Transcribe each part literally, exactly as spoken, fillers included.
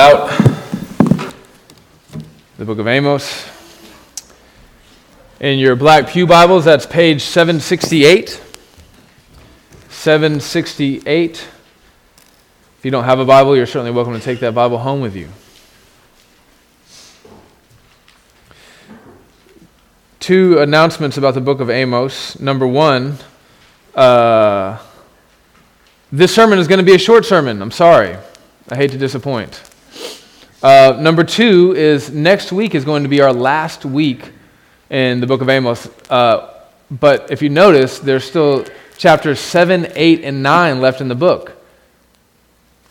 Out the book of Amos. In your black pew Bibles, that's page seven sixty-eight. seven sixty-eight. If you don't have a Bible, you're certainly welcome to take that Bible home with you. Two announcements about the book of Amos. Number one, uh, this sermon is going to be a short sermon. I'm sorry. I hate to disappoint. Uh, number two is next week is going to be our last week in the book of Amos. Uh, but if you notice, there's still chapters seven, eight, and nine left in the book.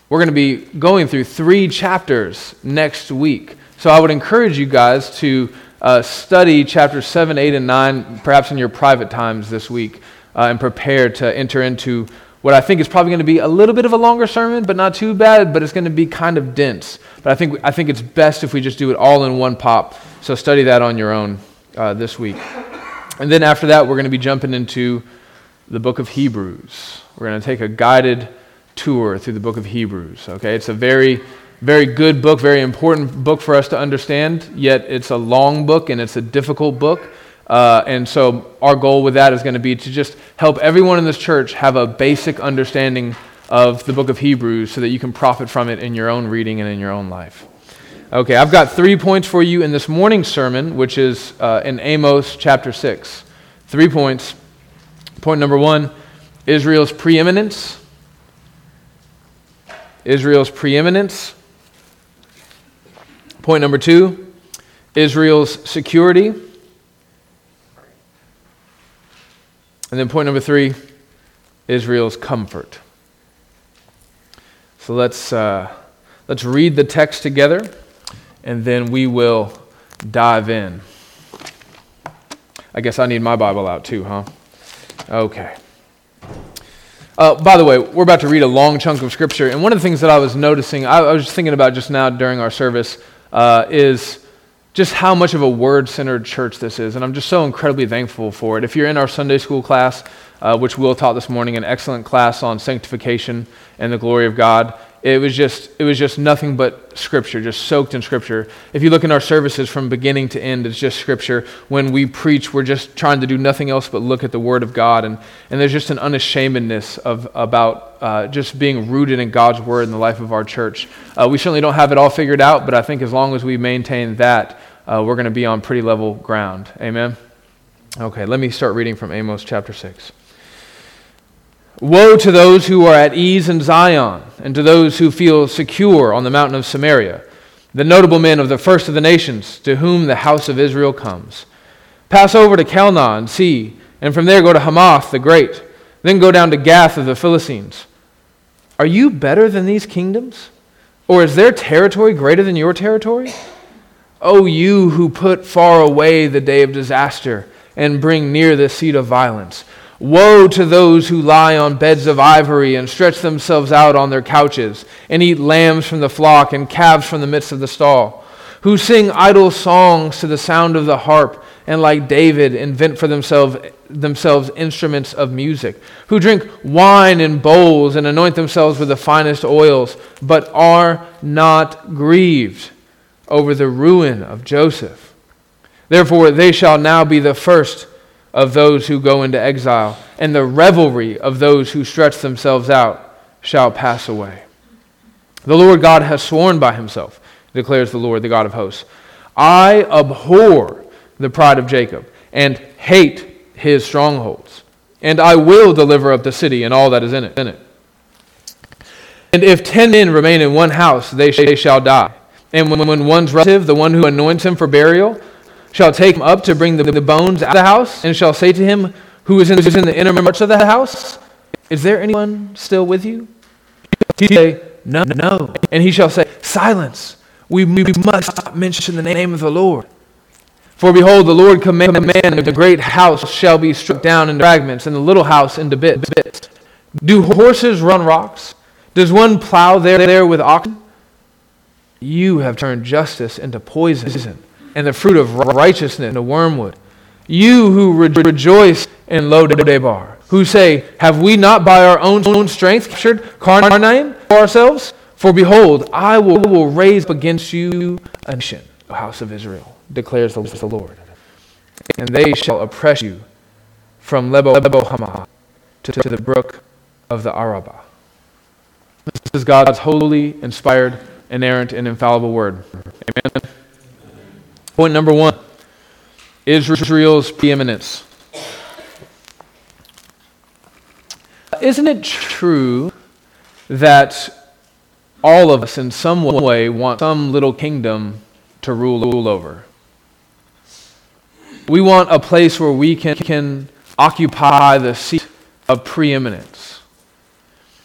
We're going to be going through three chapters next week. So I would encourage you guys to uh, study chapters seven, eight, and nine, perhaps in your private times this week, uh, and prepare to enter into what I think is probably going to be a little bit of a longer sermon, but not too bad, but it's going to be kind of dense. But I think I think it's best if we just do it all in one pop, so study that on your own uh, this week. And then after that, we're going to be jumping into the book of Hebrews. We're going to take a guided tour through the book of Hebrews. Okay, it's a very, very good book, very important book for us to understand, yet it's a long book and it's a difficult book. Uh, and so our goal with that is going to be to just help everyone in this church have a basic understanding of the book of Hebrews so that you can profit from it in your own reading and in your own life. Okay, I've got three points for you in this morning's sermon, which is uh, in Amos chapter six. Three points. Point number one, Israel's preeminence. Israel's preeminence. Point number two, Israel's security. And then point number three, Israel's comfort. So let's uh, let's read the text together, and then we will dive in. I guess I need my Bible out too, huh? Okay. Uh, by the way, we're about to read a long chunk of Scripture, and one of the things that I was noticing, I, I was just thinking about just now during our service, uh, is just how much of a word-centered church this is, and I'm just so incredibly thankful for it. If you're in our Sunday school class, uh, which Will taught this morning, an excellent class on sanctification and the glory of God, it was just it was just nothing but Scripture, just soaked in Scripture. If you look in our services from beginning to end, it's just Scripture. When we preach, we're just trying to do nothing else but look at the Word of God, and, and there's just an unashamedness of about uh, just being rooted in God's Word in the life of our church. Uh, we certainly don't have it all figured out, but I think as long as we maintain that, uh, we're going to be on pretty level ground. Amen? Okay, let me start reading from Amos chapter six. Woe to those who are at ease in Zion, and to those who feel secure on the mountain of Samaria, the notable men of the first of the nations, to whom the house of Israel comes. Pass over to Calneh and see, and from there go to Hamath the great, then go down to Gath of the Philistines. Are you better than these kingdoms? Or is their territory greater than your territory? O you who put far away the day of disaster, and bring near the seat of violence, woe to those who lie on beds of ivory and stretch themselves out on their couches and eat lambs from the flock and calves from the midst of the stall, who sing idle songs to the sound of the harp and like David invent for themselves themselves instruments of music, who drink wine in bowls and anoint themselves with the finest oils, but are not grieved over the ruin of Joseph. Therefore they shall now be the first of those who go into exile, and the revelry of those who stretch themselves out shall pass away. The Lord God has sworn by himself, declares the Lord, the God of hosts. I abhor the pride of Jacob, and hate his strongholds, and I will deliver up the city and all that is in it. In it. And if ten men remain in one house, they shall die. And when one's relative, the one who anoints him for burial, shall take him up to bring the, the bones out of the house, and shall say to him who is in, is in the inner parts of the house, is there anyone still with you? He shall say, no, no. And he shall say, silence, we, we must not mention the name of the Lord. For behold, the Lord commanded man, the great house shall be struck down into fragments, and the little house into bits. Do horses run rocks? Does one plow there, there with oxen? You have turned justice into poison, and the fruit of righteousness into wormwood. You who re- rejoice in Lo-debar, who say, have we not by our own strength captured Carnaim for ourselves? For behold, I will, will raise up against you a nation, O house of Israel, declares the, the Lord. And they shall oppress you from Lebo Hamath to, to the brook of the Arabah. This is God's holy, inspired, inerrant, and infallible word. Amen. Point number one, Israel's preeminence. Isn't it true that all of us in some way want some little kingdom to rule, rule over? We want a place where we can, can occupy the seat of preeminence.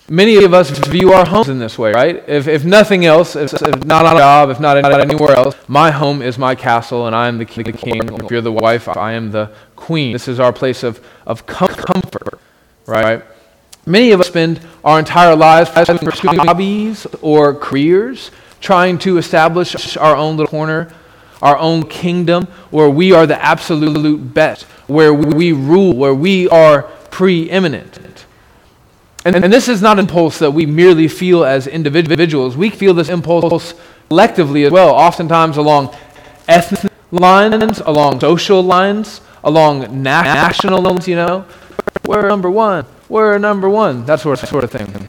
Many of us view our homes in this way, right? If, if nothing else, if, if not on a job, if not anywhere else, my home is my castle and I am the king. The king. If you're the wife, I am the queen. This is our place of, of comfort, right? Many of us spend our entire lives pursuing hobbies or careers, trying to establish our own little corner, our own kingdom, where we are the absolute best, where we rule, where we are preeminent. And, and this is not an impulse that we merely feel as individuals. We feel this impulse collectively as well, oftentimes along ethnic lines, along social lines, along national lines, you know. We're number one. We're number one. That sort of, sort of thing. And,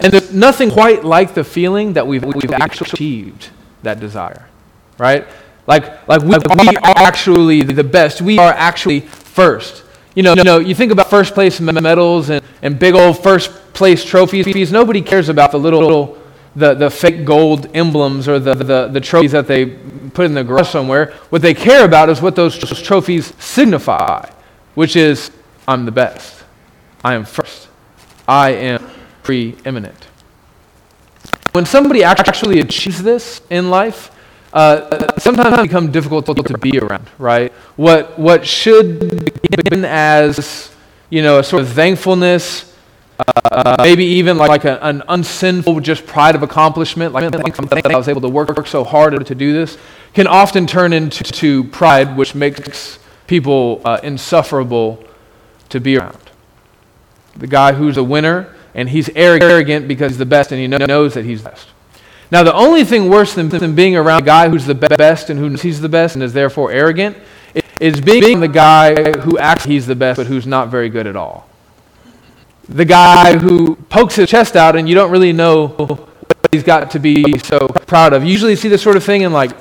and there's nothing quite like the feeling that we've, we've actually achieved that desire, right? Like, like we, we are actually the best. We are actually first. You know, you know, you think about first place medals and, and big old first place trophies. Nobody cares about the little, the, the fake gold emblems or the, the, the trophies that they put in the garage somewhere. What they care about is what those trophies signify, which is I'm the best. I am first. I am preeminent. When somebody actually achieves this in life, uh, sometimes it becomes difficult to be around, right? What what should begin as, you know, a sort of thankfulness, uh, maybe even like, like a, an unsinful just pride of accomplishment, like I was able to work, work so hard to do this, can often turn into to pride, which makes people uh, insufferable to be around. The guy who's a winner, and he's arrogant because he's the best, and he knows that he's the best. Now, the only thing worse than, than being around a guy who's the best and who knows he's the best and is therefore arrogant is being the guy who acts he's the best but who's not very good at all. The guy who pokes his chest out and you don't really know what he's got to be so proud of. You usually see this sort of thing in like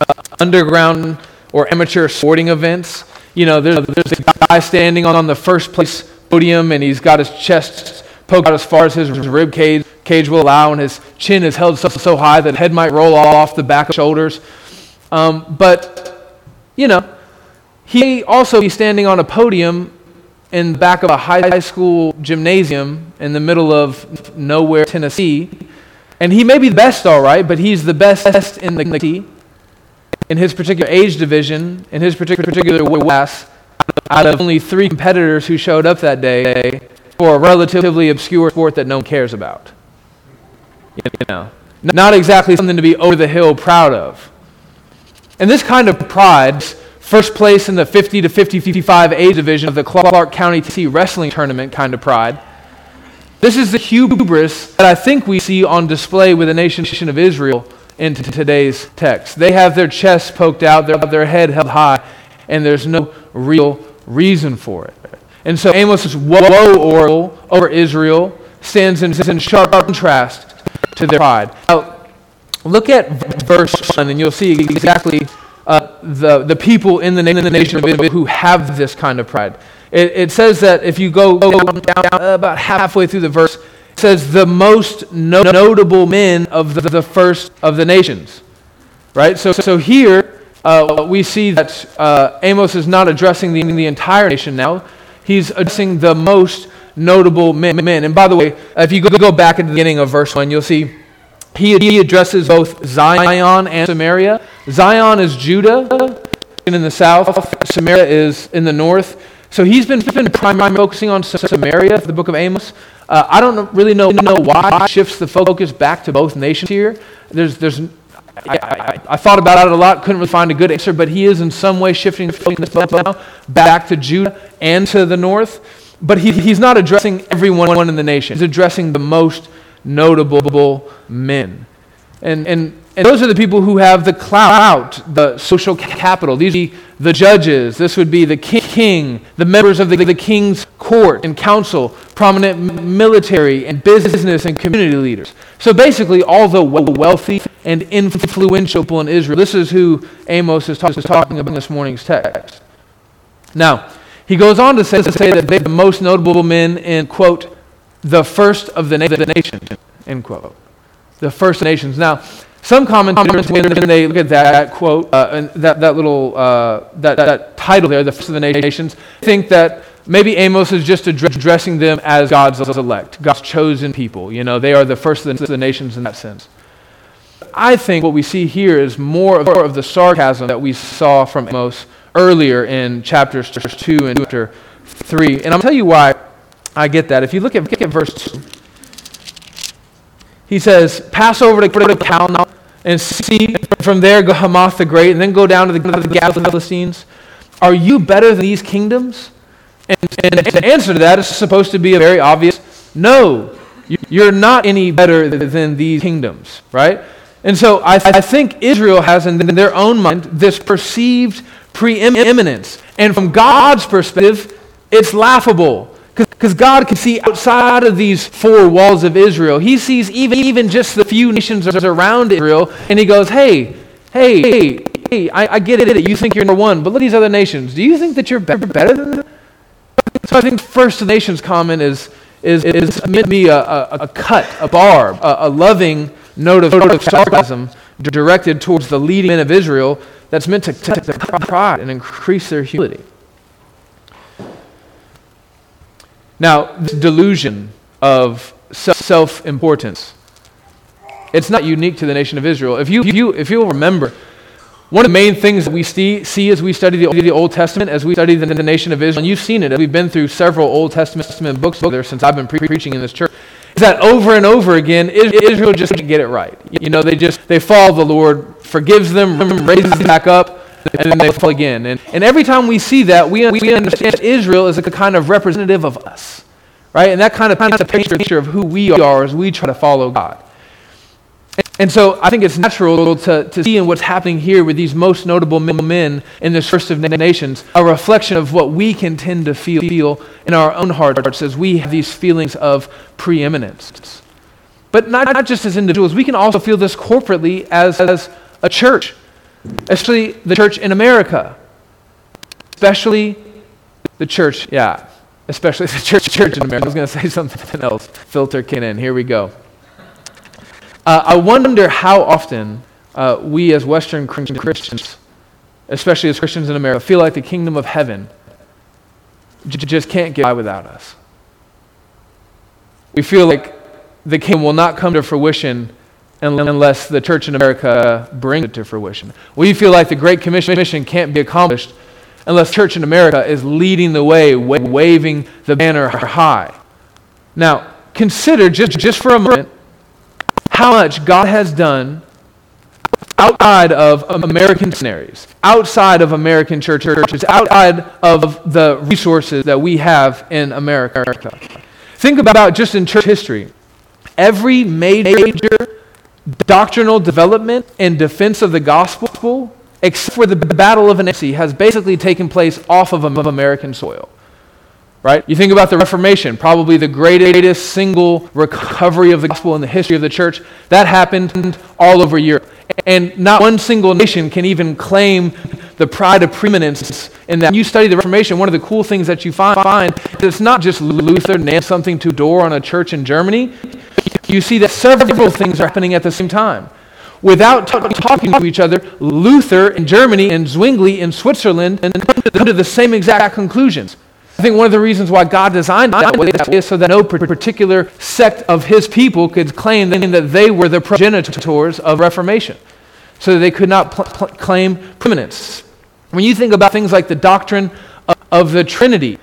uh, underground or amateur sporting events. You know, there's, there's a guy standing on, on the first place podium, and he's got his chest poked out as far as his rib cage, cage will allow, and his chin is held so, so high that his head might roll off the back of his shoulders. Um, but, you know, he may also be standing on a podium in the back of a high school gymnasium in the middle of nowhere, Tennessee, and he may be the best, all right, but he's the best in the city, in his particular age division, in his particular particular class, out of only three competitors who showed up that day for a relatively obscure sport that no one cares about. You know, not exactly something to be over the hill proud of. And this kind of pride, first place in the fifty to fifty-five age division of the Clark County T C wrestling tournament kind of pride, this is the hubris that I think we see on display with the nation of Israel in today's text. They have their chests poked out, their, their head held high, and there's no real reason for it. And so Amos' woe oracle over Israel stands in, in sharp contrast to their pride. Now, look at verse one, and you'll see exactly uh, the, the people in the, in the nation of Israel who have this kind of pride. It, it says that if you go down, down about halfway through the verse, it says the most no- notable men of the, the first of the nations. Right? So, so here... Uh, we see that uh, Amos is not addressing the, the entire nation now. He's addressing the most notable men. men. And by the way, if you go, go back into the beginning of verse one, you'll see he, he addresses both Zion and Samaria. Zion is Judah in the south. Samaria is in the north. So he's been, been primarily focusing on Samaria, the book of Amos. Uh, I don't really know, know why he shifts the focus back to both nations here. There's there's... I, I, I thought about it a lot, couldn't really find a good answer, but he is in some way shifting the focus now back to Judah and to the north. But he, he's not addressing everyone in the nation. He's addressing the most notable men. And and and those are the people who have the clout, the social capital. These would be the judges. This would be the king, the members of the, the king's court and council, prominent military and business and community leaders. So basically all the wealthy and influential people in Israel. This is who Amos is, talk, is talking about in this morning's text. Now, he goes on to say, to say that they're the most notable men in, quote, the first of the, na- the nations, end quote. The first nations. Now, some commentators, when they look at that quote, uh, and that that little uh, that that title there, the first of the nations, think that maybe Amos is just addressing them as God's elect, God's chosen people. You know, they are the first of the nations in that sense. I think what we see here is more of, more of the sarcasm that we saw from Amos earlier in chapters two and chapter three, and I'll tell you why I get that. If you look at, look at verse two. He says, pass over to Calneh and see, from there go Hamath the Great, and then go down to the, the Gath of the Philistines. Are you better than these kingdoms? And, and the answer to that is supposed to be a very obvious no. You're not any better than these kingdoms, right? And so I, I think Israel has in their own mind this perceived preeminence. And from God's perspective, it's laughable. Because God can see outside of these four walls of Israel. He sees even, even just the few nations around Israel, and he goes, hey, hey, hey, hey, I, I get it. You think you're number one, but look at these other nations. Do you think that you're better, better than them? So I think first of the nations comment is is is meant to be a, a, a cut, a barb, a, a loving note of, note of sarcasm directed towards the leading men of Israel that's meant to protect their pride and increase their humility. Now, this delusion of self-importance, it's not unique to the nation of Israel. If you, if you, if you'll remember, one of the main things that we see, see as we study the, the Old Testament, as we study the, the nation of Israel, and you've seen it, we've been through several Old Testament books there since I've been pre- preaching in this church, is that over and over again, Israel just didn't get it right. You know, they just, they fall, the Lord forgives them, raises them back up, and then they fall again. And, and every time we see that, we, we understand Israel is a kind of representative of us, right? And that kind of paints a picture of who we are as we try to follow God. And, and so I think it's natural to, to see in what's happening here with these most notable men in this first of nations, a reflection of what we can tend to feel, feel in our own hearts as we have these feelings of preeminence. But not, not just as individuals. We can also feel this corporately as, as a church. Especially the church in America, especially the church, yeah, especially the church church in America. I was going to say something else. Filter can in. Here we go. Uh, I wonder how often uh, we as Western Christians, especially as Christians in America, feel like the kingdom of heaven j- just can't get by without us. We feel like the kingdom will not come to fruition unless the church in America brings it to fruition. We feel like the Great Commission can't be accomplished unless the church in America is leading the way, wa- waving the banner high. Now, consider just, just for a moment how much God has done outside of American missionaries, outside of American church churches, outside of the resources that we have in America. Think about just in church history. Every major doctrinal development and defense of the gospel, except for the Battle of Annecy, has basically taken place off of American soil, right? You think about the Reformation, probably the greatest single recovery of the gospel in the history of the church. That happened all over Europe. And not one single nation can even claim the pride of preeminence in that. When you study the Reformation, one of the cool things that you find is it's not just Luther nailed something to a door on a church in Germany. You see that several things are happening at the same time. Without t- talking to each other, Luther in Germany and Zwingli in Switzerland come to the same exact conclusions. I think one of the reasons why God designed that way is so that no particular sect of his people could claim that they were the progenitors of Reformation, so that they could not pl- pl- claim preeminence. When you think about things like the doctrine of, of the Trinity,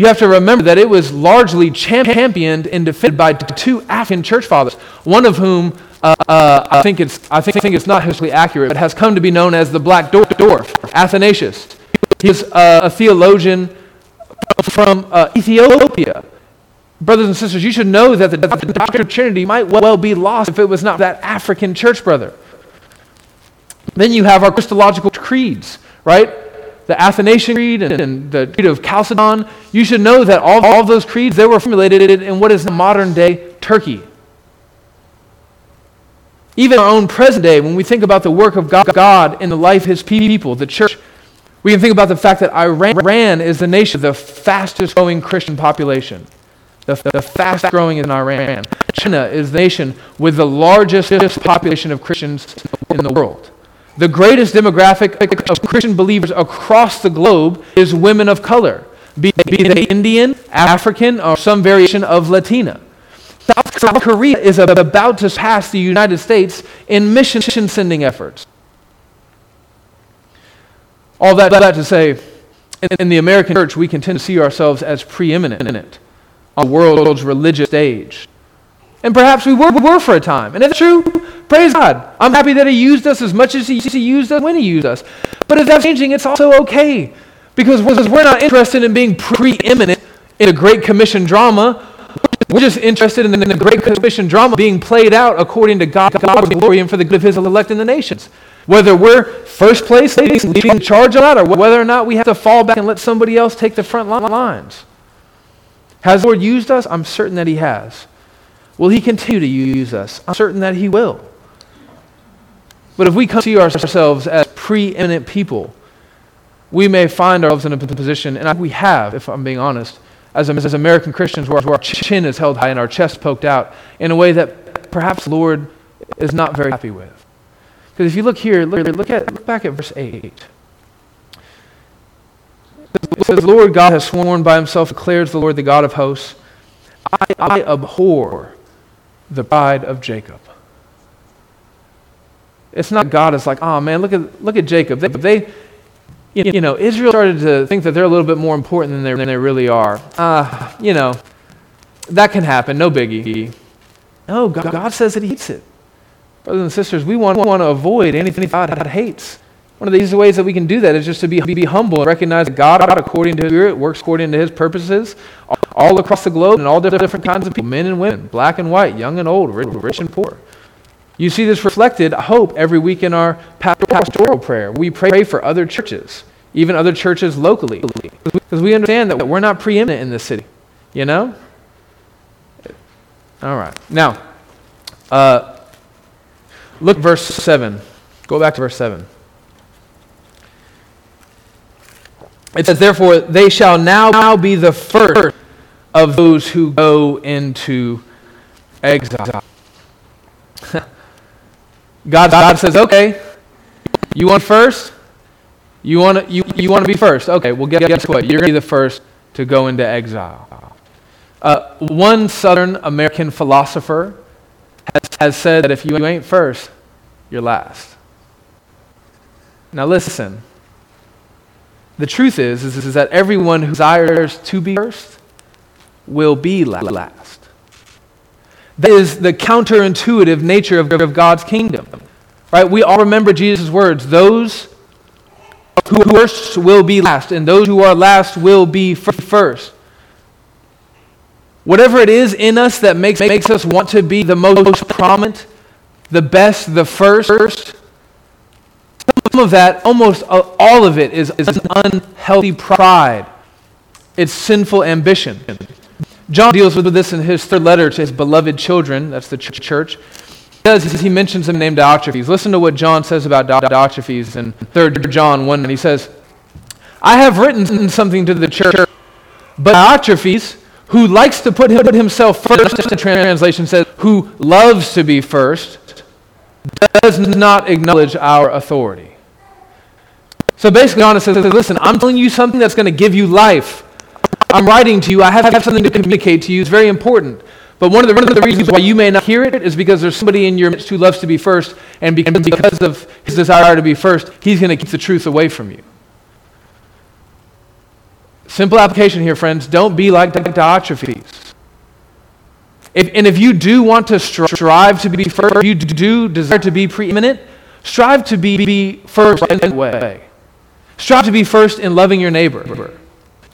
you have to remember that it was largely championed and defended by two African church fathers, one of whom uh, uh, I think it's I think, I think it's not historically accurate, but has come to be known as the Black Dwarf, Athanasius. He was uh, a theologian from uh, Ethiopia. Brothers and sisters, you should know that the, that the doctrine of Trinity might well be lost if it was not for that African church brother. Then you have our Christological creeds, right? The Athanasian creed and, and the creed of Chalcedon. You should know that all, all of those creeds, they were formulated in what is modern-day Turkey. Even our own present day, when we think about the work of God, God in the life of his people, the church, we can think about the fact that Iran, Iran is the nation, the fastest-growing Christian population. The, the fastest-growing in Iran. China is the nation with the largest population of Christians in the world. The greatest demographic of Christian believers across the globe is women of color, be, be they Indian, African, or some variation of Latina. South, South Korea is about to pass the United States in mission sending efforts. All that, that to say, in, in the American church, we can tend to see ourselves as preeminent on the world's religious stage. And perhaps we were, we were for a time. And if that's true, praise God. I'm happy that he used us as much as he used us when he used us. But if that's changing, it's also okay. Because we're not interested in being preeminent in a Great Commission drama. We're just interested in the Great Commission drama being played out according to God's glory and for the good of his elect in the nations. Whether we're first place leading charge on it, or whether or not we have to fall back and let somebody else take the front lines. Has the Lord used us? I'm certain that he has. Will he continue to use us? I'm certain that he will. But if we come to see ourselves as preeminent people, we may find ourselves in a position, and we have, if I'm being honest, as, as American Christians, where our chin is held high and our chest poked out in a way that perhaps the Lord is not very happy with. Because if you look here, look, look, at, look back at verse eight. It says, "The Lord God has sworn by himself, declares the Lord, the God of hosts, I, I abhor the pride of Jacob." It's not God is like, oh man, look at look at Jacob. They, they, you know, Israel started to think that they're a little bit more important than they, than they really are. Uh, you know, that can happen, no biggie. No, God, God says that he hates it. Brothers and sisters, we want, want to avoid anything God hates. One of the easiest ways that we can do that is just to be, be humble and recognize that God, according to his Spirit, works according to his purposes all, all across the globe and all different kinds of people, men and women, black and white, young and old, rich, rich and poor. You see this reflected, I hope, every week in our pastoral prayer. We pray for other churches, even other churches locally, because we understand that we're not preeminent in this city, you know? All right. Now, uh, look at verse seven. Go back to verse seven. It says, "Therefore, they shall now be the first of those who go into exile." God, God says, okay, you want first? You want to you, you want to be first? Okay, well, guess what? You're going to be the first to go into exile. Uh, one Southern American philosopher has said that if you ain't first, you're last. Now listen, the truth is, is, is that everyone who desires to be first will be last. That is the counterintuitive nature of, of God's kingdom. Right? We all remember Jesus' words, those who are first will be last, and those who are last will be first. Whatever it is in us that makes makes us want to be the most prominent, the best, the first, some of that, almost all of it, is, is an unhealthy pride. It's sinful ambition. John deals with this in his third letter to his beloved children, that's the ch- church. He does is he mentions him named Diotrephes. Listen to what John says about Diotrephes in Third John one, and he says, "I have written something to the church, but Diotrephes, who likes to put himself first," the translation says, "who loves to be first, does not acknowledge our authority." So basically, John says, listen, I'm telling you something that's going to give you life. I'm writing to you. I have, have something to communicate to you. It's very important. But one of, the, one of the reasons why you may not hear it is because there's somebody in your midst who loves to be first, and because of his desire to be first, he's going to keep the truth away from you. Simple application here, friends. Don't be like Diotrephes. If, and if you do want to strive to be first, if you do desire to be preeminent, strive to be, be first in that way. Strive to be first in loving your neighbor.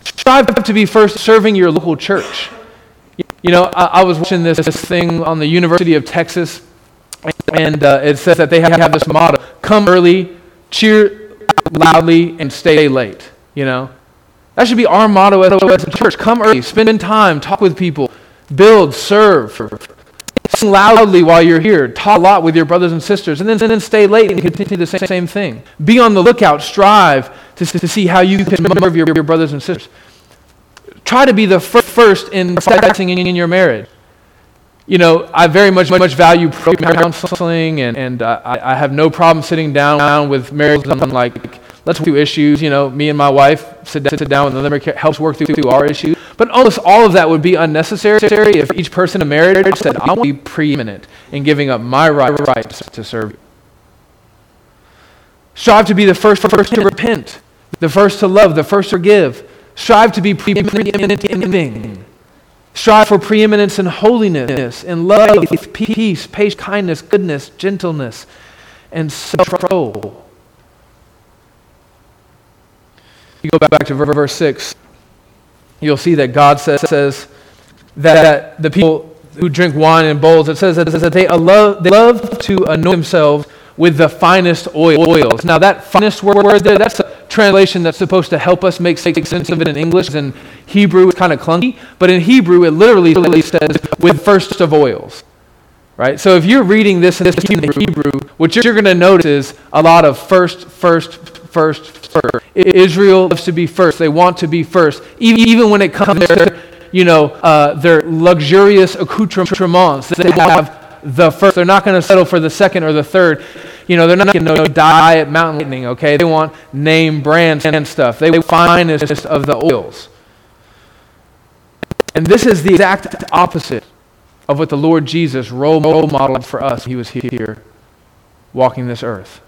Strive to be first serving your local church. You know, I, I was watching this, this thing on the University of Texas, and uh, it says that they have, have this motto, come early, cheer loudly, and stay late, you know. That should be our motto as a church. Come early, spend time, talk with people, build, serve, sing loudly while you're here, talk a lot with your brothers and sisters, and then, and then stay late and continue the same, same thing. Be on the lookout, strive to, to see how you can serve your, your brothers and sisters. Try to be the first in practicing in your marriage. You know, I very much much value counseling, and, and uh, I, I have no problem sitting down with marriages. I'm like, let's work through issues. You know, me and my wife sit down, sit down with another member, helps work through our issues. But almost all of that would be unnecessary if each person in marriage said, I want to be preeminent in giving up my rights to serve you. Strive to be the first, first to repent, the first to love, the first to forgive. Strive to be preeminent in things. Strive for preeminence in holiness, in love, peace, patience, kindness, goodness, gentleness, and self-control. You go back to verse six, you'll see that God says, says that the people who drink wine in bowls, it says that, that they, love, they love to anoint themselves with the finest oils. Now that finest word there, that's a translation that's supposed to help us make sense of it in English. In Hebrew, it's kind of clunky, but in Hebrew, it literally says, with first of oils, right? So if you're reading this in Hebrew, what you're going to notice is a lot of first, first, first, first. Israel loves to be first. They want to be first. Even when it comes to their, you know, uh, their luxurious accoutrements, they have the first. They're not going to settle for the second or the third. You know, they're not going to no diet mountain lightning, okay? They want name brand and stuff. They want the finest of the oils. And this is the exact opposite of what the Lord Jesus role modeled for us when he was here walking this earth.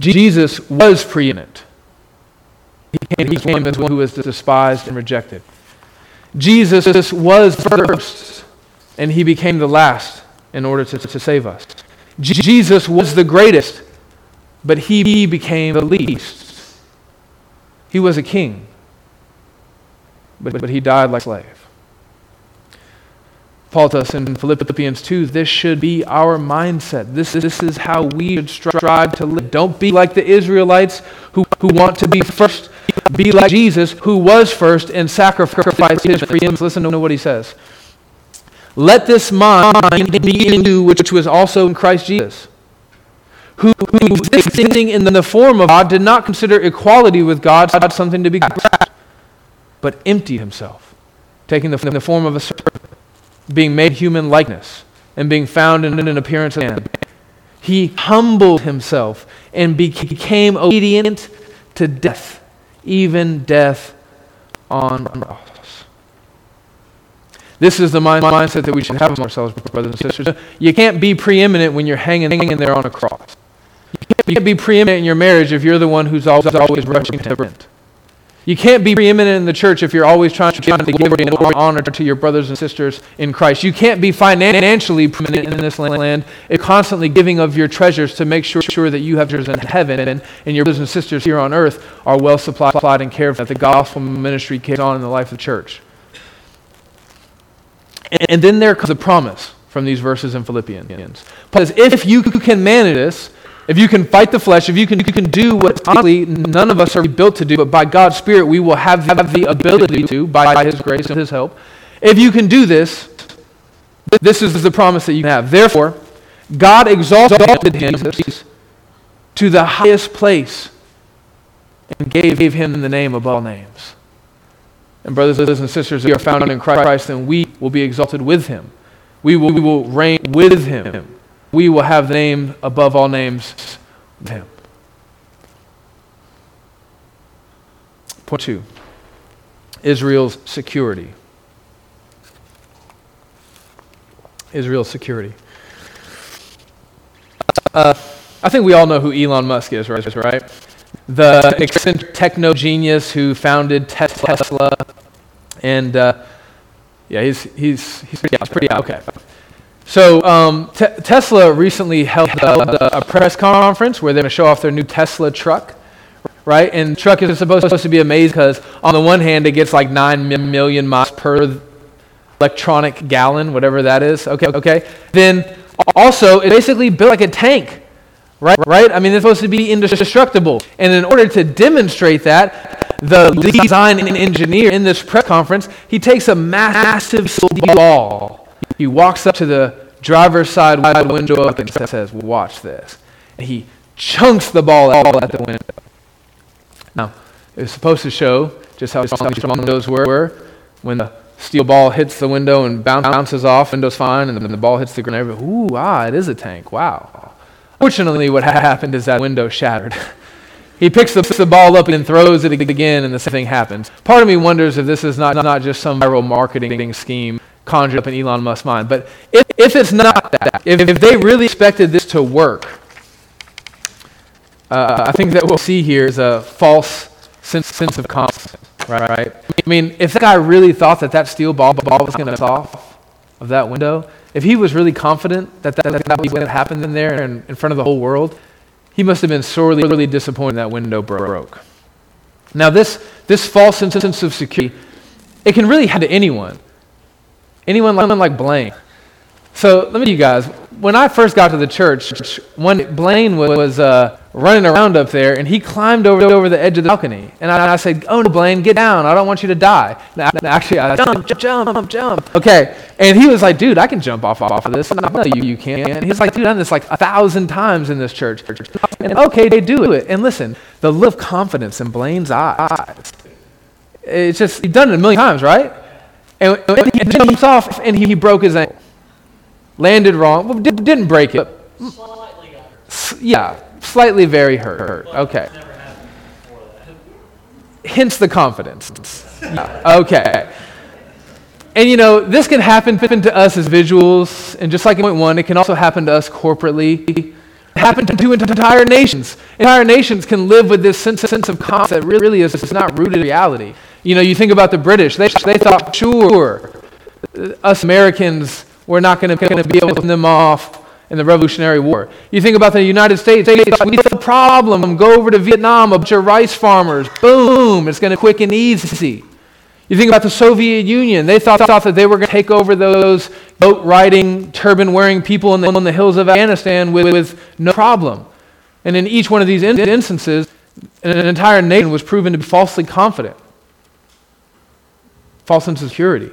Jesus was preeminent. He came, he came as one who was despised and rejected. Jesus was first, and he became the last in order to, to save us. Jesus was the greatest, but he became the least. He was a king, but, but he died like a slave. Paul tells us in Philippians two, this should be our mindset. This, this is how we should strive to live. Don't be like the Israelites who, who want to be first. Be like Jesus, who was first and sacrificed his freedom. Listen to what he says. Let this mind be in you, which was also in Christ Jesus, who, who existing in the form of God, did not consider equality with God something to be grasped, but emptied himself, taking the, the form of a servant, being made human likeness, and being found in, in an appearance of man. He humbled himself and became obedient to death, even death on the cross. This is the mind- mindset that we should have of ourselves, brothers and sisters. You can't be preeminent when you're hanging, hanging there on a cross. You can't be preeminent in your marriage if you're the one who's always, always rushing to repent. You can't be preeminent in the church if you're always trying to give glory and honor to your brothers and sisters in Christ. You can't be financially preeminent in this land if you're constantly giving of your treasures to make sure, sure that you have treasures in heaven, and, and your brothers and sisters here on earth are well supplied and cared for, that the gospel ministry carries on in the life of the church. And then there comes the promise from these verses in Philippians. Paul says, if you can manage this, if you can fight the flesh, if you can, you can do what honestly none of us are built to do, but by God's Spirit we will have the ability to, by His grace and His help. If you can do this, this is the promise that you have. Therefore, God exalted him to the highest place and gave him the name above all names. And brothers and sisters, if we are found in Christ, then we will be exalted with him. We will, we will reign with him. We will have the name above all names with him. Point two, Israel's security. Israel's security. Uh, I think we all know who Elon Musk is, right? The eccentric techno genius who founded Tesla, and uh, yeah, he's he's he's pretty out. Pretty out. Okay. So um, te- Tesla recently held a, a press conference where they're going to show off their new Tesla truck, right? And the truck is supposed, supposed to be amazing because on the one hand it gets like nine million miles per electronic gallon, whatever that is. Okay, okay. Then also, it's basically built like a tank, right? Right? I mean, it's supposed to be indestructible. And in order to demonstrate that, the design engineer in this press conference, he takes a massive steel ball. He walks up to the driver's side wide window up and says, "Watch this." And he chunks the ball out at the window. Now, it was supposed to show just how strong those were. When the steel ball hits the window and bounces off, window's fine, and then the ball hits the ground. Ooh, ah, it is a tank. Wow. Fortunately, what happened is that window shattered. He picks the, the ball up and throws it again, and the same thing happens. Part of me wonders if this is not, not just some viral marketing scheme conjured up in Elon Musk's mind. But if, if it's not that, if, if they really expected this to work, uh, I think that what we'll see here is a false sense, sense of confidence. Right, right. I mean, if that guy really thought that that steel ball, ball was going to off of that window, if he was really confident that that, that, that was going to happen in there and in front of the whole world, he must have been sorely, sorely disappointed that window broke. Now, this this false sense of security, it can really happen to anyone. Anyone like, like Blaine. So let me tell you guys, when I first got to the church, one Blaine was, was uh, running around up there, and he climbed over, over the edge of the balcony. And I, and I said, "Oh, no, Blaine, get down. I don't want you to die." And I, and actually, I said, jump, jump, jump. Okay. And he was like, "Dude, I can jump off, off of this." And I'm like, "No, you, you can't." And he's like, "Dude, I've done this like a thousand times in this church." And okay, they do it. And listen, the look of confidence in Blaine's eyes. It's just, he's done it a million times, right? And, and he jumps off, and he, he broke his ankle. Landed wrong. Well, did, didn't break it. Slightly got hurt. Yeah, slightly very hurt. But okay. It's never happened before that. Hence the confidence. Yeah. Okay. And you know, this can happen to us as visuals, and just like in point one, it can also happen to us corporately. It happened to entire nations. Entire nations can live with this sense, sense of confidence that really is it's not rooted in reality. You know, you think about the British. They they thought, sure, us Americans, we're not going to be able to win them off in the Revolutionary War. You think about the United States. We have a problem. Go over to Vietnam, a bunch of rice farmers. Boom. It's going to be quick and easy. You think about the Soviet Union. They thought, thought that they were going to take over those boat-riding, turban-wearing people in the, on the hills of Afghanistan with, with no problem. And in each one of these in- instances, an entire nation was proven to be falsely confident. False insecurity.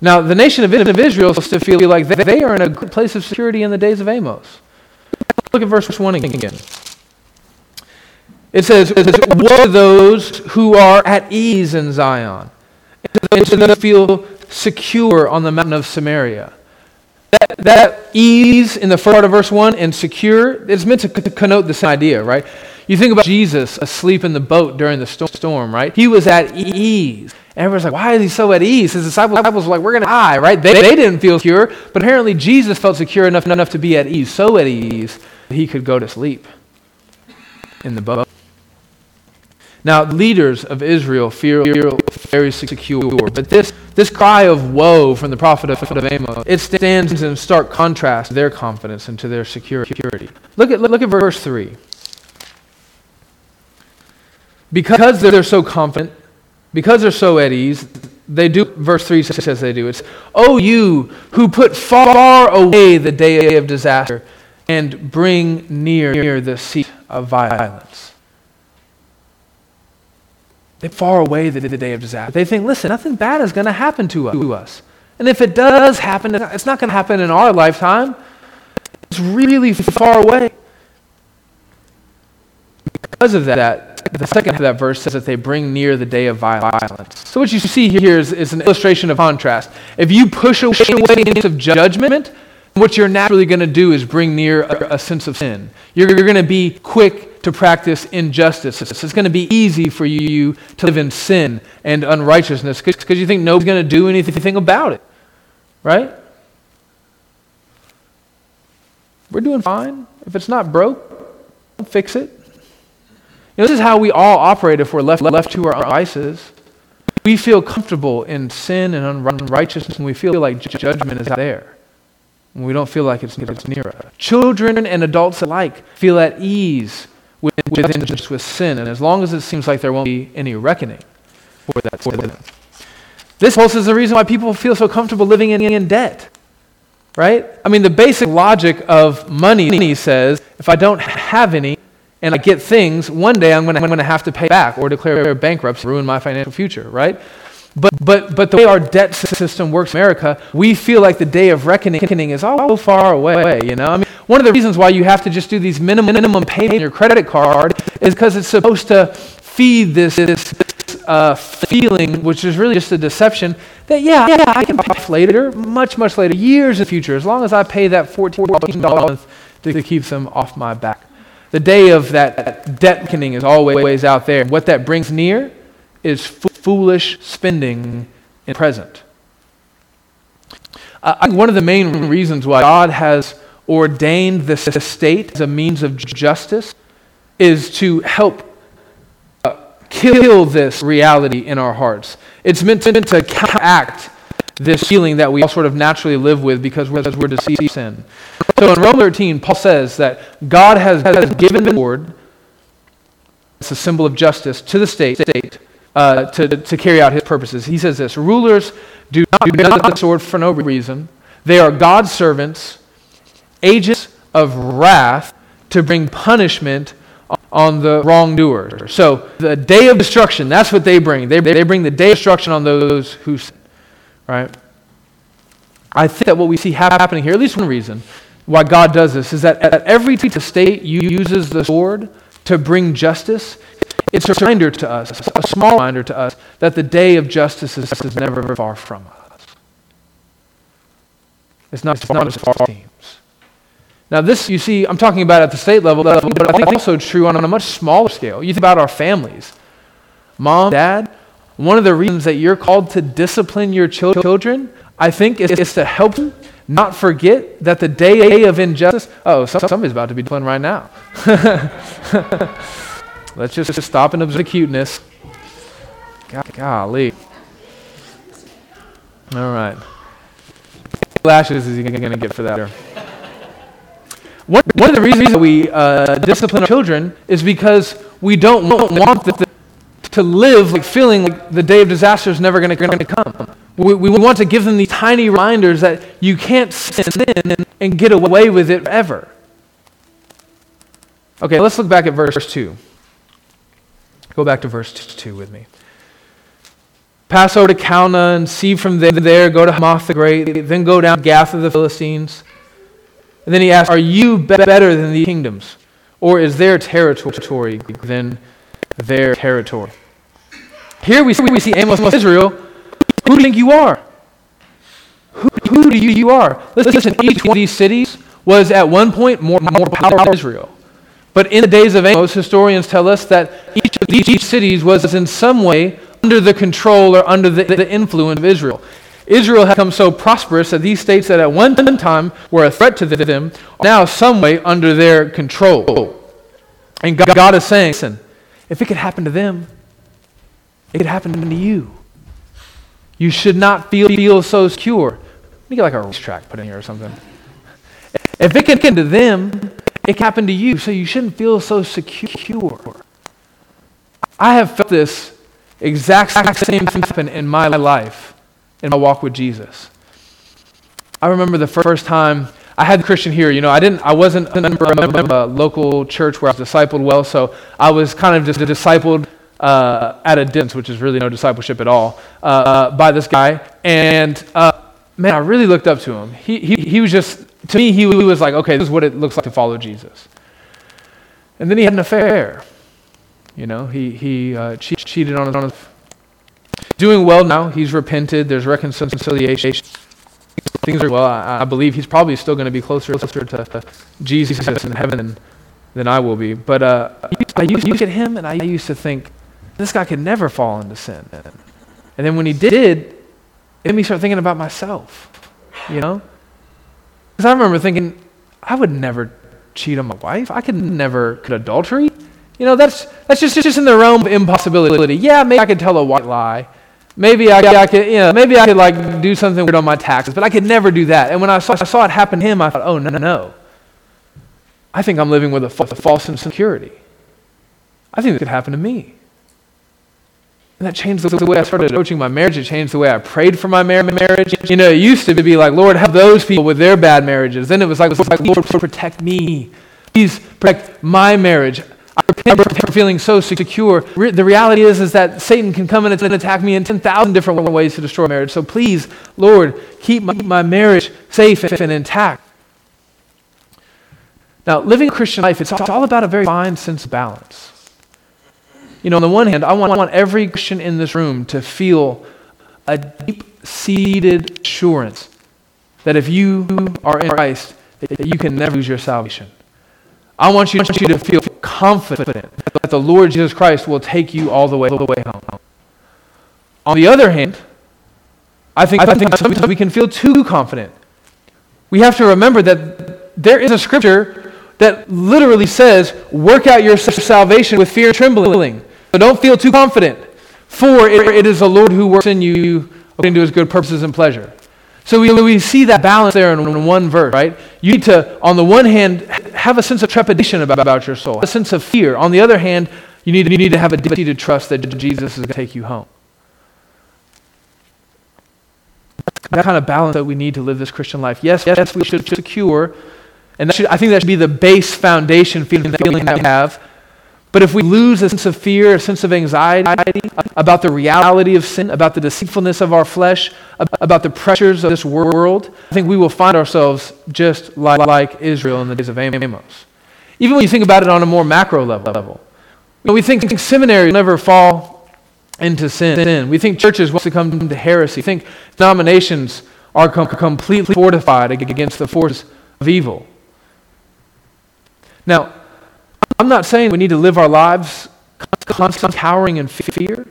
Now, the nation of Israel is supposed to feel like they are in a good place of security in the days of Amos. Look at verse one again. It says, "Woe to those who are at ease in Zion, and to those who feel secure on the mountain of Samaria." That, that ease in the first part of verse one and secure, it's meant to connote the same idea, right? You think about Jesus asleep in the boat during the storm, right? He was at ease. And everyone's like, why is he so at ease? His disciples were like, we're going to die, right? They, they didn't feel secure, but apparently Jesus felt secure enough, enough to be at ease, so at ease that he could go to sleep in the boat. Now, leaders of Israel feel very secure, but this, this cry of woe from the prophet of, of Amos, it stands in stark contrast to their confidence and to their security. Look at, look at verse three. Because they're so confident, because they're so at ease, they do, verse three says they do. It's, "O you who put far away the day of disaster and bring near the seat of violence." They far away the, the day of disaster. They think, listen, nothing bad is going to happen to us. And if it does happen, it's not going to happen in our lifetime. It's really far away. Because of that, the second half of that verse says that they bring near the day of violence. So what you see here is, is an illustration of contrast. If you push away a sense of judgment, what you're naturally going to do is bring near a, a sense of sin. You're, you're going to be quick to practice injustice. It's going to be easy for you to live in sin and unrighteousness because you think nobody's going to do anything about it, right? We're doing fine. If it's not broke, don't fix it. You know, this is how we all operate if we're left left to our own devices. We feel comfortable in sin and unrighteousness, and we feel like judgment is out there. And we don't feel like it's, it's near us. Children and adults alike feel at ease with, with, with sin, and as long as it seems like there won't be any reckoning for that. For that. This also is the reason why people feel so comfortable living in, in debt, right? I mean, the basic logic of money says, if I don't have any and I get things, one day I'm going to have to pay back or declare bankruptcy, ruin my financial future, right? But but but the way our debt system works in America, we feel like the day of reckoning is all so far away, you know? I mean, one of the reasons why you have to just do these minimum, minimum payments on your credit card is because it's supposed to feed this, this Uh, feeling, which is really just a deception, that yeah, yeah, I can pay later, much, much later, years in the future, as long as I pay that fourteen dollars to, to keep them off my back. The day of that, that debt reckoning is always out there. What that brings near is fo- foolish spending in the present. Uh, I think one of the main reasons why God has ordained this estate as a means of justice is to help kill this reality in our hearts. It's meant to, meant to counteract this feeling that we all sort of naturally live with because we're, because we're deceived in sin. So in Romans thirteen, Paul says that God has, has given the sword, it's a symbol of justice, to the state, state uh, to, to carry out his purposes. He says this, rulers do not do the sword for no reason. They are God's servants, agents of wrath to bring punishment on the wrongdoer. So the day of destruction, that's what they bring. They, they bring the day of destruction on those who sin, right? I think that what we see happening here, at least one reason why God does this, is that at every time the state uses the sword to bring justice, it's a reminder to us, a small reminder to us, that the day of justice is, is never far from us. It's not, it's not as far as it seems. Now this, you see, I'm talking about at the state level, but I think it's also true on a much smaller scale. You think about our families. Mom, Dad, one of the reasons that you're called to discipline your children, I think, is, is to help them not forget that the day of injustice, oh, somebody's about to be disciplined right now. Let's just, just stop and observe the cuteness. Golly. All right. Lashes is he going to get for that? One of the reasons that we uh, discipline our children is because we don't want them to live like feeling like the day of disaster is never going to come. We, we want to give them these tiny reminders that you can't sin and, and get away with it ever. Okay, let's look back at verse two. Go back to verse two with me. Pass over to Calneh and see from there, go to Hamath the Great, then go down to Gath of the Philistines. And then he asks, are you better than the kingdoms? Or is their territory than their territory? Here we see, we see Amos, Israel. Who do you think you are? Who, who do you you are? Listen, each one of these cities was at one point more, more powerful than Israel. But in the days of Amos, historians tell us that each of these each cities was in some way under the control or under the, the influence of Israel. Israel had become so prosperous that these states that at one time were a threat to them are now some way under their control. And God, God is saying, listen, if it could happen to them, it could happen to you. You should not feel, feel so secure. Let me get like a racetrack put in here or something. If it can happen to them, it can happen to you, so you shouldn't feel so secure. I have felt this exact same thing happen in my life. In my walk with Jesus. I remember the first time I had a Christian here. You know, I didn't. I wasn't a member of a local church where I was discipled well, so I was kind of just discipled uh, at a distance, which is really no discipleship at all, uh, by this guy. And uh, man, I really looked up to him. He he he was just to me. He was like, okay, this is what it looks like to follow Jesus. And then he had an affair. You know, he he uh, che- cheated on his. On his Doing well now. He's repented. There's reconciliation. Things are well. I, I believe he's probably still going to be closer, closer to Jesus in heaven than, than I will be. But uh, I used to look at him, and I used to think, this guy could never fall into sin. And then when he did, it made me start thinking about myself, you know? Because I remember thinking, I would never cheat on my wife. I could never commit adultery. You know, that's that's just just in the realm of impossibility. Yeah, maybe I could tell a white lie. Maybe I, I could, you know, maybe I could like do something weird on my taxes, but I could never do that. And when I saw I saw it happen to him, I thought, oh no no no. I think I'm living with a, with a false insecurity. I think it could happen to me. And that changed the way I started approaching my marriage. It changed the way I prayed for my marriage. You know, it used to be like, Lord, help those people with their bad marriages. Then it was like, it was like Lord, protect me. Please protect my marriage. I remember feeling so secure. The reality is, is that Satan can come in and attack me in ten thousand different ways to destroy marriage. So please, Lord, keep my, my marriage safe and intact. Now, living a Christian life, it's all about a very fine sense of balance. You know, on the one hand, I want, I want every Christian in this room to feel a deep-seated assurance that if you are in Christ, that you can never lose your salvation. I want you, I want you to feel confident that the Lord Jesus Christ will take you all the way, all the way home. On the other hand, I think, I think sometimes we can feel too confident. We have to remember that there is a scripture that literally says, work out your salvation with fear and trembling. So don't feel too confident, for it, it is the Lord who works in you according to his good purposes and pleasure. So we, we see that balance there in, in one verse, right? You need to, on the one hand, have a sense of trepidation about, about your soul, a sense of fear. On the other hand, you need, you need to have a deep-seated trust that Jesus is going to take you home. That kind of balance that we need to live this Christian life. Yes, yes, we should secure, and that should, I think that should be the base foundation feeling that we have. But if we lose a sense of fear, a sense of anxiety about the reality of sin, about the deceitfulness of our flesh, about the pressures of this world, I think we will find ourselves just like, like Israel in the days of Amos. Even when you think about it on a more macro level, level. You know, we think seminaries will never fall into sin. We think churches will succumb to heresy. We think denominations are com- completely fortified against the forces of evil. Now, I'm not saying we need to live our lives constantly cowering in fear,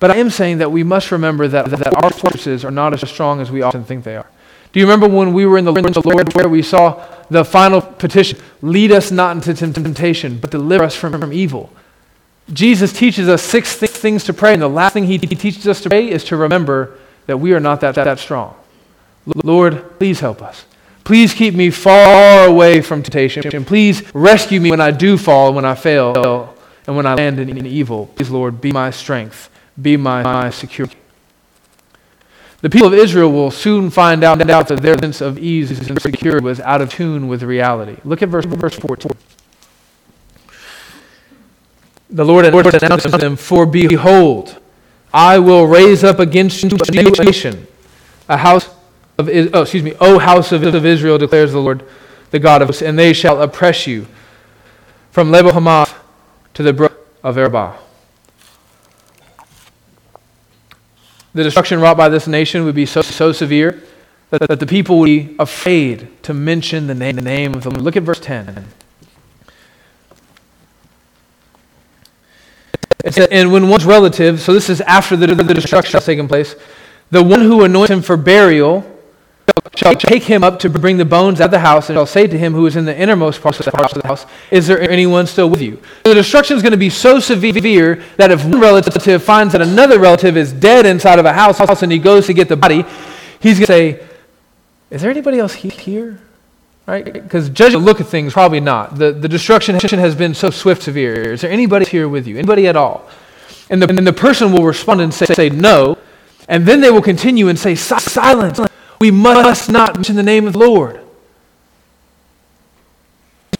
but I am saying that we must remember that, that our fortresses are not as strong as we often think they are. Do you remember when we were in the Lord where we saw the final petition, lead us not into temptation, but deliver us from, from evil? Jesus teaches us six th- things to pray, and the last thing he, he teaches us to pray is to remember that we are not that, that, that strong. Lord, please help us. Please keep me far away from temptation. And please rescue me when I do fall, when I fail, and when I land in evil. Please, Lord, be my strength. Be my, my security. The people of Israel will soon find out that their sense of ease and security was out of tune with reality. Look at verse, verse fourteen. The Lord announced to them, for behold, I will raise up against you a nation, a house Of, oh, excuse me, O house of, of Israel, declares the Lord, the God of hosts, and they shall oppress you from Lebo Hamath to the brook of Arabah. The destruction wrought by this nation would be so, so severe that, that the people would be afraid to mention the name, the name of the Lord. Look at verse ten. It says, and when one's relative, so this is after the, the destruction has taken place, the one who anoints him for burial shall take him up to bring the bones out of the house, and shall say to him who is in the innermost parts of the house, is there anyone still with you? The destruction is going to be so severe that if one relative finds that another relative is dead inside of a house, and he goes to get the body, he's going to say, is there anybody else here? Right? Because judging the look at things, probably not. The, the destruction has been so swift, severe. Is there anybody here with you? Anybody at all? And the, and the person will respond and say, say no, and then they will continue and say, silence. We must not mention the name of the Lord.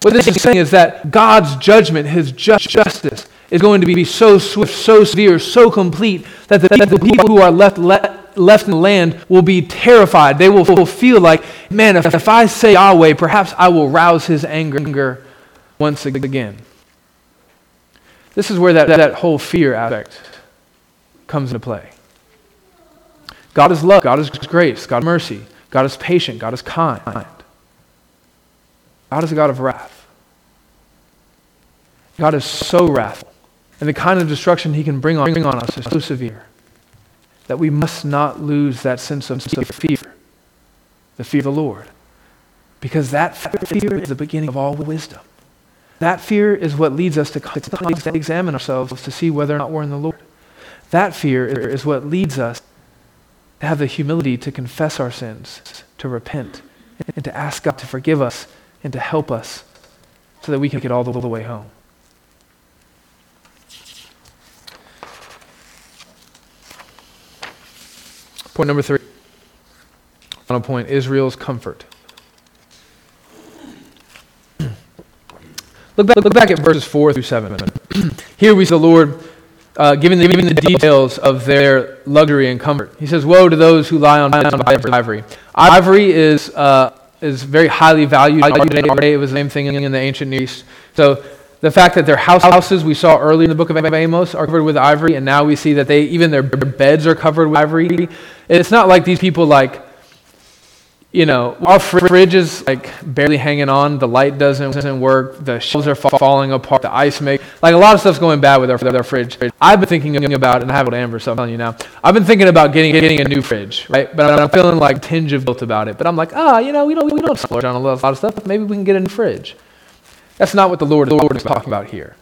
What this is saying is that God's judgment, his just justice, is going to be so swift, so severe, so complete, that the, that the people who are left le- left in the land will be terrified. They will feel like, man, if, if I say Yahweh, perhaps I will rouse his anger once again. This is where that, that whole fear aspect comes into play. God is love, God is grace, God is mercy, God is patient, God is kind. God is a God of wrath. God is so wrathful, and the kind of destruction he can bring on, bring on us is so severe that we must not lose that sense of, sense of fear, the fear of the Lord, because that fear is the beginning of all wisdom. That fear is what leads us to constantly examine ourselves to see whether or not we're in the Lord. That fear is what leads us to have the humility to confess our sins, to repent, and to ask God to forgive us and to help us so that we can get all the way home. Point number three. Final point, Israel's comfort. Look back, look back at verses four through seven. Here we see the Lord uh, giving, the, giving the details of their luxury and comfort. He says, "Woe to those who lie on ivory." Ivory is uh, is very highly valued. It was the same thing in the ancient Near East. So the fact that their houses, we saw earlier in the book of Amos, are covered with ivory, and now we see that they even their beds are covered with ivory. It's not like these people like, you know, our fridge is like barely hanging on. The light doesn't, doesn't work. The shelves are fa- falling apart. The ice makes like a lot of stuff's going bad with our, with our fridge. I've been thinking about, and I have an Amber, so I'm telling you now. I've been thinking about getting getting a new fridge, right? But I'm feeling like tinge of guilt about it. But I'm like, ah, oh, you know, we don't we don't splurge on a lot of stuff. Maybe we can get a new fridge. That's not what the Lord, the Lord is talking about here.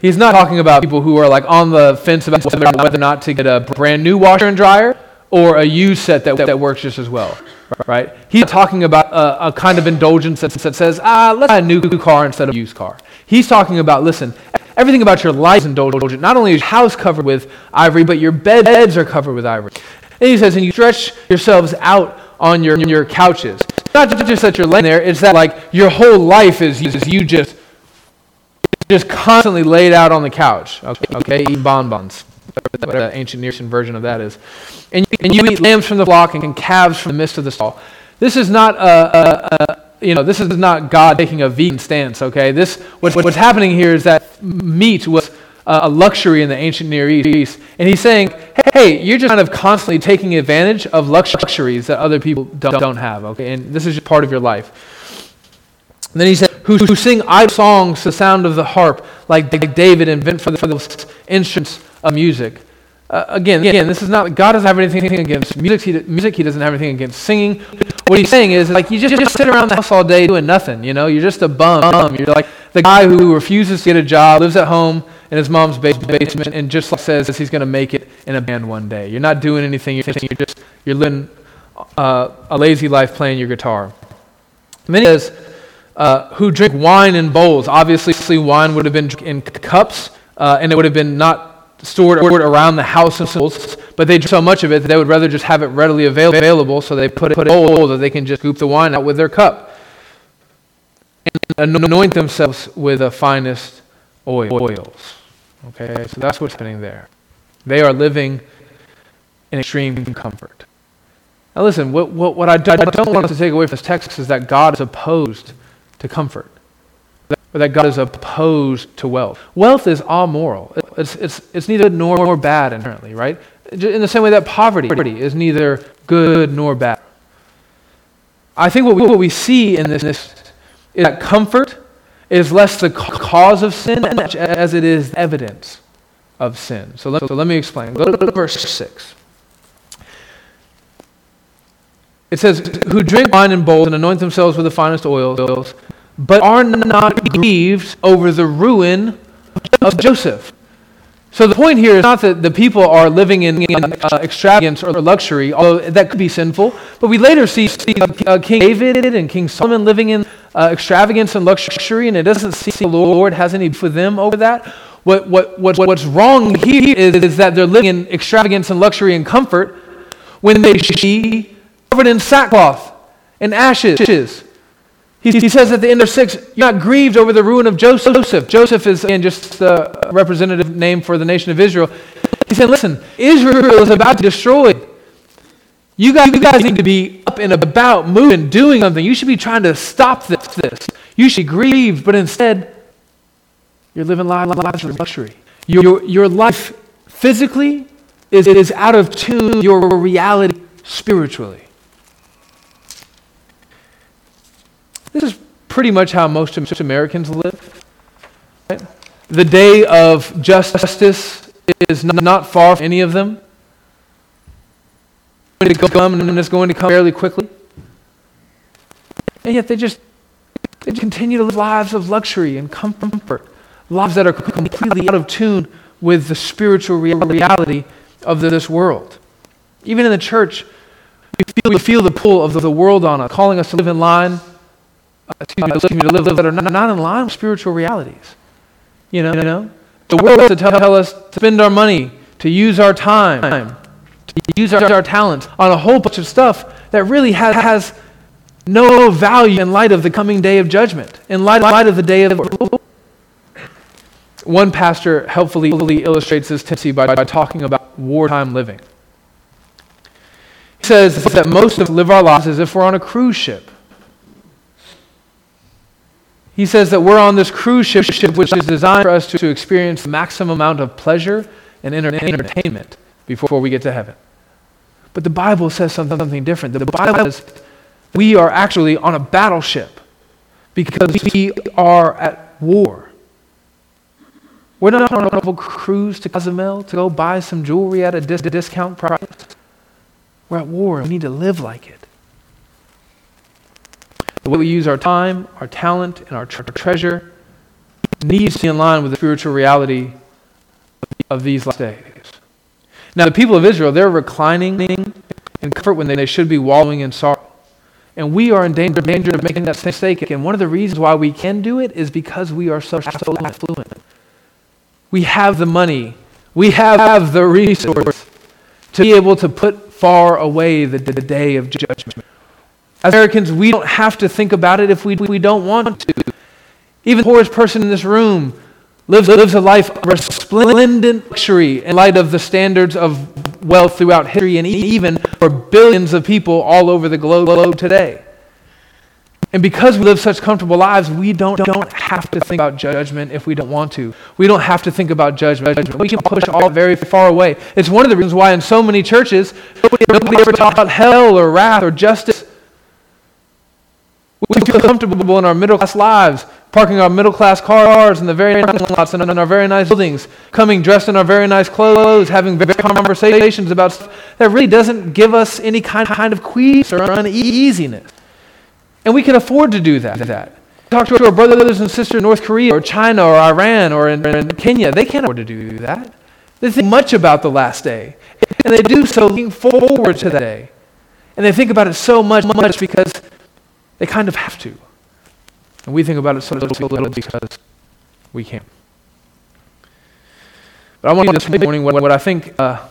He's not talking about people who are like on the fence about whether or not to get a brand new washer and dryer or a used set that, that works just as well, right? He's talking about a, a kind of indulgence that, that says, ah, let's buy a new car instead of a used car. He's talking about, listen, everything about your life is indulgent. Not only is your house covered with ivory, but your bed, beds are covered with ivory. And he says, and you stretch yourselves out on your, your couches. Not just that you're laying there, it's that like your whole life is, is you just just constantly laid out on the couch, okay, okay? Eating bonbons, whatever the ancient Near Eastern version of that is. And you, and you eat lambs from the flock and calves from the midst of the stall. This is not, uh, uh, you know, this is not God taking a vegan stance, okay? This what's, what's happening here is that meat was uh, a luxury in the ancient Near East. And he's saying, hey, hey, you're just kind of constantly taking advantage of luxuries that other people don't, don't have, okay? And this is just part of your life. And then he said, who, who sing idle songs to the sound of the harp, like, like David, invent for the, for the instruments of music. Uh, again, again, this is not, God doesn't have anything against music. He, music, he doesn't have anything against singing. What he's saying is, like, you just, just sit around the house all day doing nothing, you know? You're just a bum. You're like the guy who refuses to get a job, lives at home in his mom's basement, and just says he's going to make it in a band one day. You're not doing anything. You're just, you're living uh, a lazy life playing your guitar. And then he says, uh, who drink wine in bowls. Obviously, wine would have been in cups, uh, and it would have been not stored around the house and bowls, but they drink so much of it that they would rather just have it readily avail- available, so they put it in a bowl that they can just scoop the wine out with their cup and anoint themselves with the finest oils. Okay, so that's what's happening there. They are living in extreme comfort. Now listen, what, what, what I don't want us to take away from this text is that God is opposed to comfort, or that God is opposed to wealth. Wealth is amoral. It's it's it's neither good nor bad inherently, right? In the same way that poverty is neither good nor bad. I think what we, what we see in this, this is that comfort is less the cause of sin as it is evidence of sin. So let, so let me explain. Go to verse six. It says, who drink wine in bowls and anoint themselves with the finest oils, but are not grieved over the ruin of Joseph. So the point here is not that the people are living in, in uh, extravagance or luxury, although that could be sinful, but we later see, see uh, King David and King Solomon living in uh, extravagance and luxury, and it doesn't seem the Lord has any beef with them over that. What, what, what, what's wrong here is, is that they're living in extravagance and luxury and comfort when they should be covered in sackcloth and ashes. He, he says at the end of six, you're not grieved over the ruin of Joseph. Joseph is, again, just the representative name for the nation of Israel. He said, listen, Israel is about to be destroyed. You guys, you guys need to be up and about, moving, doing something. You should be trying to stop this. this. You should grieve, but instead, you're living lives of luxury. Your, your, your life physically is, it is out of tune with your reality spiritually. This is pretty much how most Americans live. Right? The day of justice is not far from any of them. It's going to come, and it's going to come fairly quickly. And yet they just they continue to live lives of luxury and comfort, lives that are completely out of tune with the spiritual reality of this world. Even in the church, we feel, we feel the pull of the world on us, calling us to live in line. Excuse me, to live, live that are not, not in line with spiritual realities. You know, you know? The world wants to tell, tell us to spend our money, to use our time, use our, our talents on a whole bunch of stuff that really has, has no value in light of the coming day of judgment, in light, light of the day of the One pastor helpfully illustrates this tendency by, by talking about wartime living. He says that most of us live our lives as if we're on a cruise ship. He says that we're on this cruise ship, ship which is designed for us to, to experience the maximum amount of pleasure and entertainment before we get to heaven. But the Bible says something, something different. The Bible says we are actually on a battleship because we are at war. We're not on a cruise to Cozumel to go buy some jewelry at a dis- discount price. We're at war and we need to live like it. The way we use our time, our talent, and our tre- treasure needs to be in line with the spiritual reality of these last days. Now, the people of Israel, they're reclining in comfort when they should be wallowing in sorrow. And we are in danger, danger of making that mistake. And one of the reasons why we can do it is because we are so, so affluent. We have the money. We have the resources to be able to put far away the, the day of judgment. As Americans, we don't have to think about it if we, we don't want to. Even the poorest person in this room lives, lives a life of resplendent luxury in light of the standards of wealth throughout history and even for billions of people all over the globe today. And because we live such comfortable lives, we don't, don't have to think about judgment if we don't want to. We don't have to think about judgment. We can push all very far away. It's one of the reasons why in so many churches, nobody, nobody ever talks about hell or wrath or justice. We feel comfortable in our middle-class lives, parking our middle-class cars in the very nice lots and in our very nice buildings, coming dressed in our very nice clothes, having very conversations about stuff that really doesn't give us any kind of, kind of queasiness or uneasiness. And we can afford to do that. that. Talk to our brothers and sisters in North Korea or China or Iran or in, in Kenya. They can't afford to do that. They think much about the last day. And they do so looking forward to that day. And they think about it so much, much because they kind of have to. And we think about it so little because we can. But I want to this morning what, what I think uh,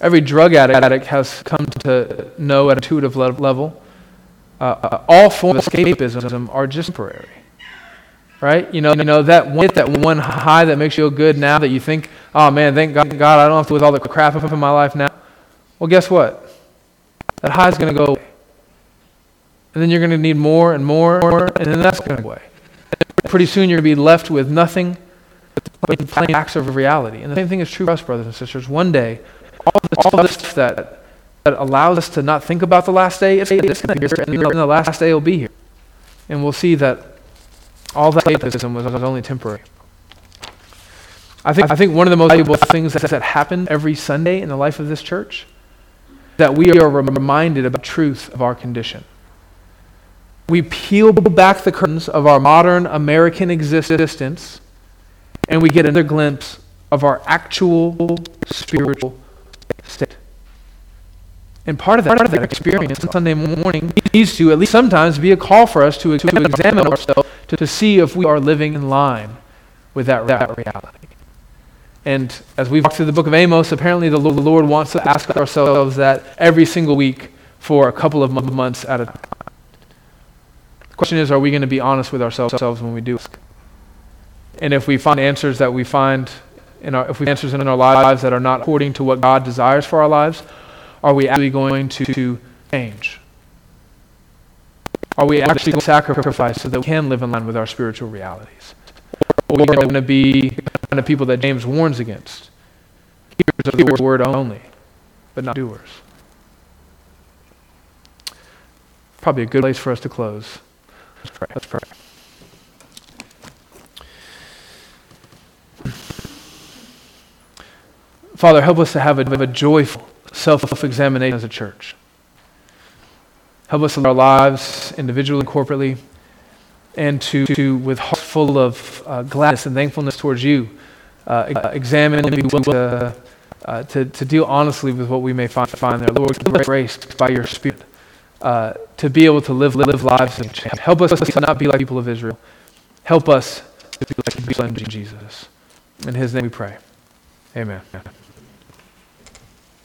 every drug addict has come to know at an intuitive level. Uh, all forms of escapism are just temporary, right? You know, you know that one hit, that one high that makes you feel good now that you think, oh man, thank God, God I don't have to with all the crap up in my life now. Well, guess what? That high is going to go away. And then you're going to need more and more, and then that's going to go away. And pretty soon you're going to be left with nothing but the plain facts of reality. And the same thing is true for us, brothers and sisters. One day, all the all this stuff that... that allows us to not think about the last day, it's going to be here, and the last day will be here. And we'll see that all that escapism was, was only temporary. I think I think one of the most valuable things that, that happened every Sunday in the life of this church, that we are reminded about the truth of our condition. We peel back the curtains of our modern American existence, and we get another glimpse of our actual spiritual state. And part of that, part of that experience on Sunday morning needs to, at least sometimes, be a call for us to, to examine ourselves to, to see if we are living in line with that, that reality. And as we walk through the book of Amos, apparently the Lord, the Lord wants to ask ourselves that every single week for a couple of months at a time. The question is, are we going to be honest with ourselves when we do ask? And if we find answers that we find, in our, if we find answers in our lives that are not according to what God desires for our lives, are we actually going to change? Are we actually going to sacrifice so that we can live in line with our spiritual realities? Or are we going to be the kind of people that James warns against? Hearers of the word only, but not doers. Probably a good place for us to close. Let's pray. Let's pray. Father, help us to have a, have a joyful self-examination as a church. Help us live our lives individually and corporately, and to, to with hearts full of uh, gladness and thankfulness towards you, uh, examine and be willing to, uh, to, to deal honestly with what we may find, find there. Lord, give us grace by your Spirit uh, to be able to live, live lives in change. Help us to not be like people of Israel. Help us to be like people in Jesus. In his name we pray. Amen.